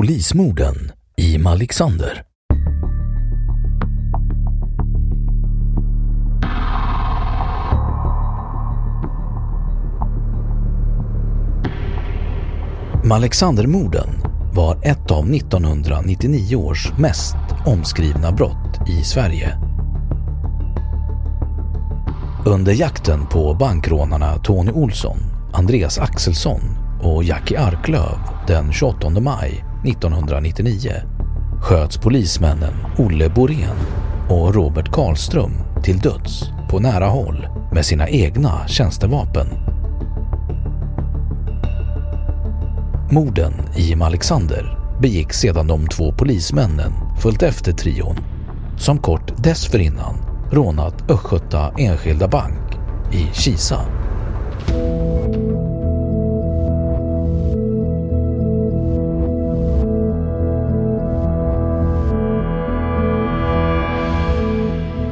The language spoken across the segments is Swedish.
Polismorden i Malexander. Malexandermorden var ett av 1999 års mest omskrivna brott i Sverige. Under jakten på bankrånarna Tony Olsson, Andreas Axelsson och Jacky Arklöv den 28 maj 1999 sköts polismännen Olle Borén och Robert Karlström till döds på nära håll med sina egna tjänstevapen. Morden i Malexander begick sedan de två polismännen följt efter trion som kort dessförinnan rånat Östgöta enskilda bank i Kisa.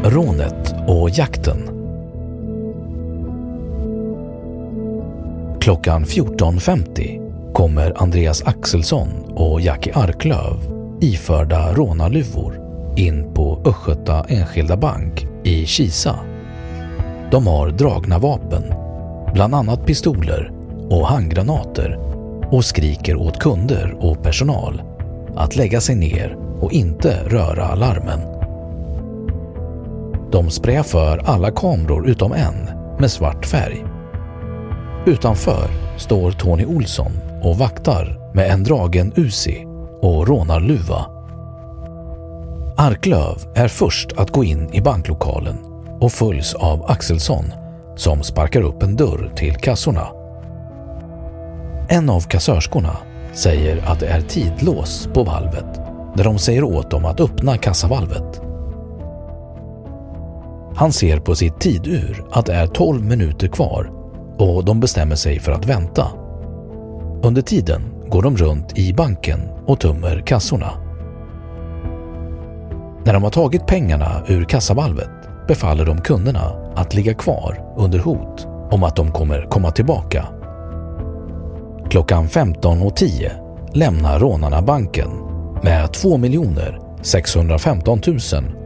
Rånet och jakten. Klockan 14.50 kommer Andreas Axelsson och Jacky Arklöv iförda rånarluvor in på Östgöta enskilda bank i Kisa. De har dragna vapen, bland annat pistoler och handgranater, och skriker åt kunder och personal att lägga sig ner och inte röra alarmen. De sprayar för alla kameror utom en med svart färg. Utanför står Tony Olsson och vaktar med en dragen Uzi och rånarluva. Arklöv är först att gå in i banklokalen och följs av Axelsson som sparkar upp en dörr till kassorna. En av kassörskorna säger att det är tidlås på valvet där de säger åt dem att öppna kassavalvet. Han ser på sitt tidur att det är 12 minuter kvar och de bestämmer sig för att vänta. Under tiden går de runt i banken och tömmer kassorna. När de har tagit pengarna ur kassavalvet befaller de kunderna att ligga kvar under hot om att de kommer komma tillbaka. Klockan 15.10 lämnar rånarna banken med 2 615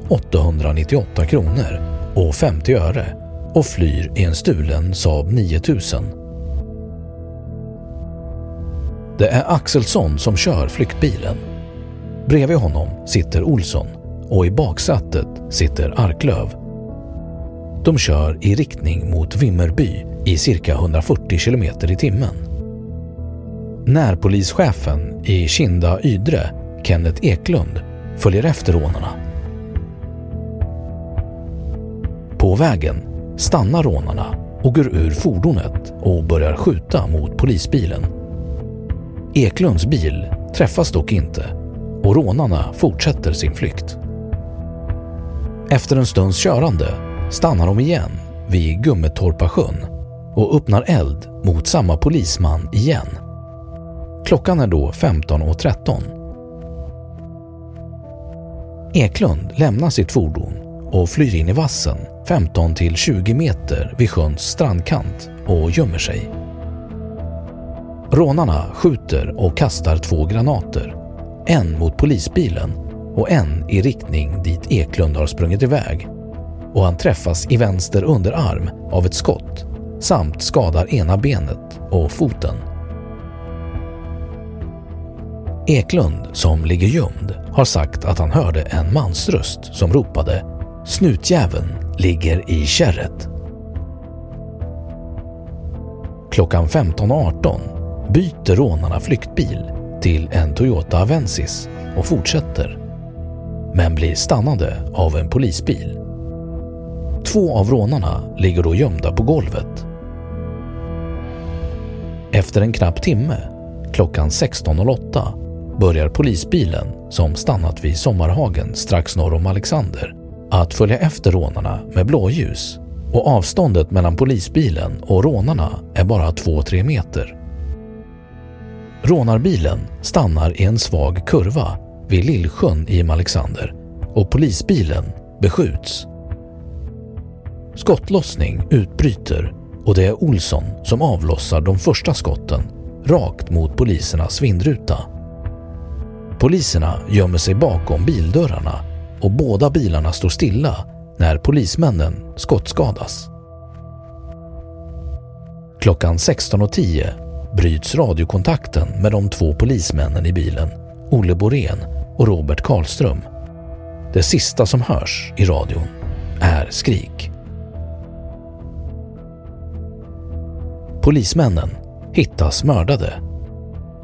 898 kronor och 50 öre och flyr i en stulen Saab 9000. Det är Axelsson som kör flyktbilen. Bredvid honom sitter Olsson och i baksätet sitter Arklöv. De kör i riktning mot Vimmerby i cirka 140 km i timmen. Närpolischefen i Kinda Ydre, Kenneth Eklund, följer efter rånarna. På vägen stannar rånarna och går ur fordonet och börjar skjuta mot polisbilen. Eklunds bil träffas dock inte och rånarna fortsätter sin flykt. Efter en stunds körande stannar de igen vid Gummetorpa sjön och öppnar eld mot samma polisman igen. Klockan är då 15:13. Eklund lämnar sitt fordon och flyr in i vassen 15-20 meter vid sjöns strandkant och gömmer sig. Rånarna skjuter och kastar 2 granater, en mot polisbilen och en i riktning dit Eklund har sprungit iväg, och han träffas i vänster underarm av ett skott samt skadar ena benet och foten. Eklund, som ligger gömd, har sagt att han hörde en mans röst som ropade: "Snutjäveln ligger i kärret." Klockan 15:18 byter rånarna flyktbil till en Toyota Avensis och fortsätter, men blir stannade av en polisbil. 2 av rånarna ligger då gömda på golvet. Efter en knapp timme, klockan 16:08, börjar polisbilen som stannat vid Sommarhagen strax norr om Alexander att följa efter rånarna med blåljus, och avståndet mellan polisbilen och rånarna är bara 2-3 meter. Rånarbilen stannar i en svag kurva vid Lillsjön i Alexander och polisbilen beskjuts. Skottlossning utbryter och det är Olsson som avlossar de första skotten rakt mot polisernas vindruta. Poliserna gömmer sig bakom bildörrarna och båda bilarna står stilla när polismännen skottskadas. Klockan 16:10 bryts radiokontakten med de 2 polismännen i bilen, Olle Borén och Robert Karlström. Det sista som hörs i radion är skrik. Polismännen hittas mördade.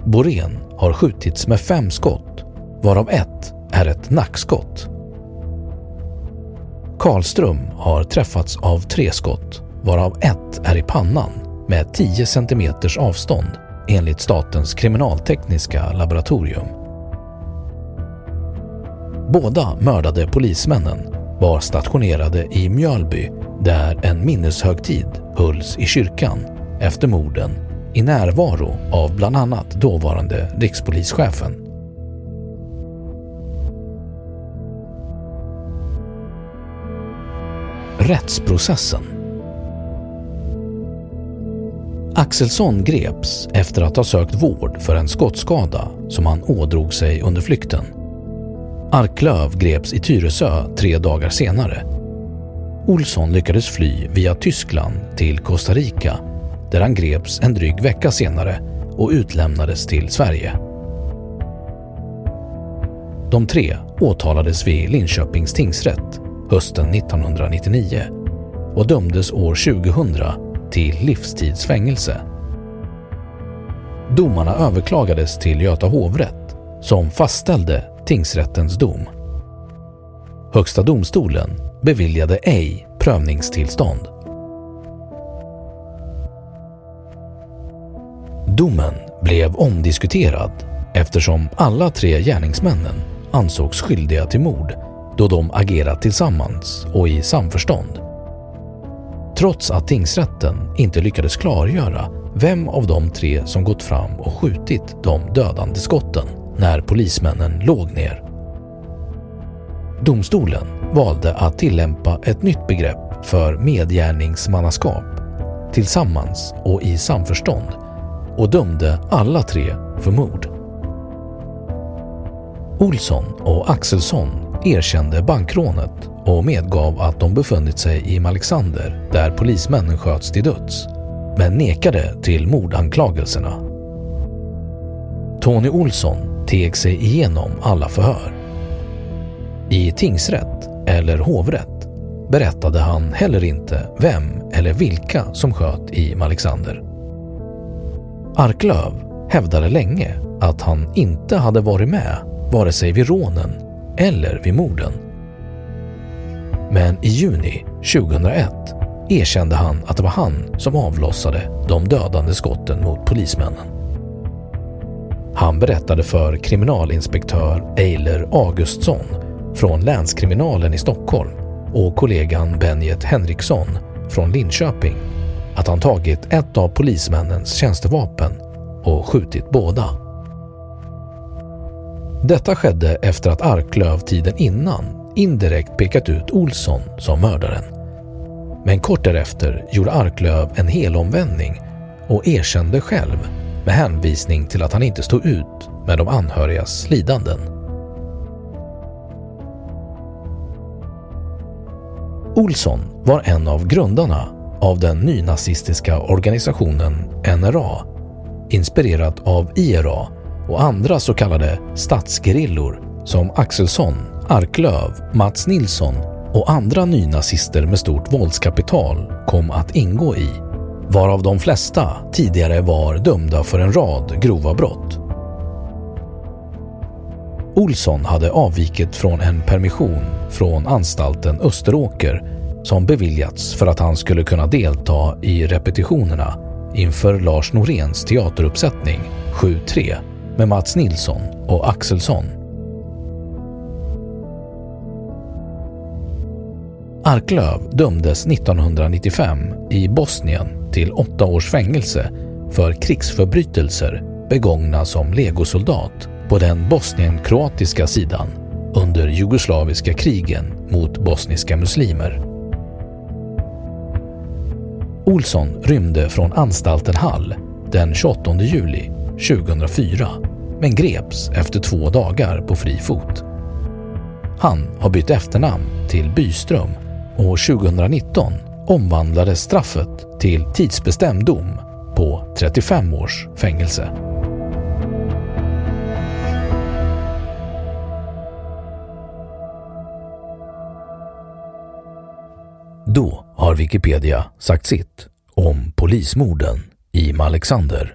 Borén har skjutits med 5 skott, varav ett är ett nackskott. Karlström har träffats av 3 skott, varav ett är i pannan med 10 cm avstånd enligt Statens kriminaltekniska laboratorium. Båda mördade polismännen var stationerade i Mjölby, där en minneshögtid hölls i kyrkan efter morden i närvaro av bland annat dåvarande rikspolischefen. Rättsprocessen. Axelsson greps efter att ha sökt vård för en skottskada som han ådrog sig under flykten. Arklöv greps i Tyresö 3 dagar senare. Olsson lyckades fly via Tyskland till Costa Rica, där han greps en dryg vecka senare och utlämnades till Sverige. De 3 åtalades vid Linköpings tingsrätt hösten 1999 och dömdes år 2000 till livstidsfängelse. Domarna överklagades till Göta hovrätt, som fastställde tingsrättens dom. Högsta domstolen beviljade ej prövningstillstånd. Domen blev omdiskuterad eftersom alla 3 gärningsmännen ansågs skyldiga till mord då de agerat tillsammans och i samförstånd. Trots att tingsrätten inte lyckades klargöra vem av de 3 som gått fram och skjutit de dödande skotten när polismännen låg ner. Domstolen valde att tillämpa ett nytt begrepp för medgärningsmannaskap, tillsammans och i samförstånd, och dömde alla 3 för mord. Olsson och Axelsson erkände bankrånet och medgav att de befunnit sig i Alexander, där polismännen sköts till döds, men nekade till mordanklagelserna. Tony Olsson teg sig igenom alla förhör. I tingsrätt eller hovrätt berättade han heller inte vem eller vilka som sköt i Alexander. Arklöv hävdade länge att han inte hade varit med vare sig vid rånen eller vid morden. Men i juni 2001 erkände han att det var han som avlossade de dödande skotten mot polismännen. Han berättade för kriminalinspektör Eiler Augustsson från länskriminalen i Stockholm och kollegan Benjet Henriksson från Linköping att han tagit ett av polismännens tjänstevapen och skjutit båda. Detta skedde efter att Arklöv tiden innan indirekt pekat ut Olsson som mördaren. Men kort därefter gjorde Arklöv en helomvändning och erkände själv med hänvisning till att han inte stod ut med de anhörigas lidanden. Olsson var en av grundarna av den nynazistiska organisationen NRA, inspirerat av IRA och andra så kallade statsgerillor som Axelsson, Arklöv, Mats Nilsson och andra nynazister med stort våldskapital kom att ingå i, varav de flesta tidigare var dömda för en rad grova brott. Olsson hade avvikit från en permission från anstalten Österåker som beviljats för att han skulle kunna delta i repetitionerna inför Lars Noréns teateruppsättning 7-3 med Mats Nilsson och Axelsson. Arklöv dömdes 1995 i Bosnien till 8 års fängelse för krigsförbrytelser begångna som legosoldat på den bosnienkroatiska sidan under jugoslaviska krigen mot bosniska muslimer. Olsson rymde från anstalten Hall den 28 juli 2004 men greps efter 2 dagar på fri fot. Han har bytt efternamn till Byström och 2019 omvandlades straffet till tidsbestämd dom på 35 års fängelse. Då har Wikipedia sagt sitt om polismorden i Malexander.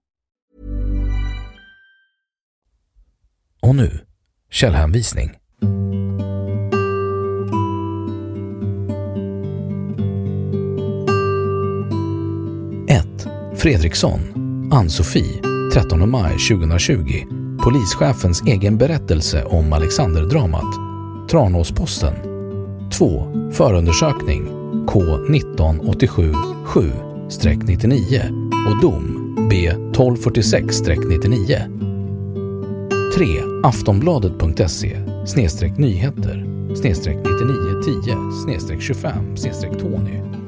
Och nu, källhänvisning. Fredriksson, Ann-Sofie, 13 maj 2020. Polischefens egen berättelse om Alexander-dramat. Tranås-Posten. 2. Förundersökning K1987-7-99 och dom B1246-99. 3. Aftonbladet.se/nyheter/9910/25/Tony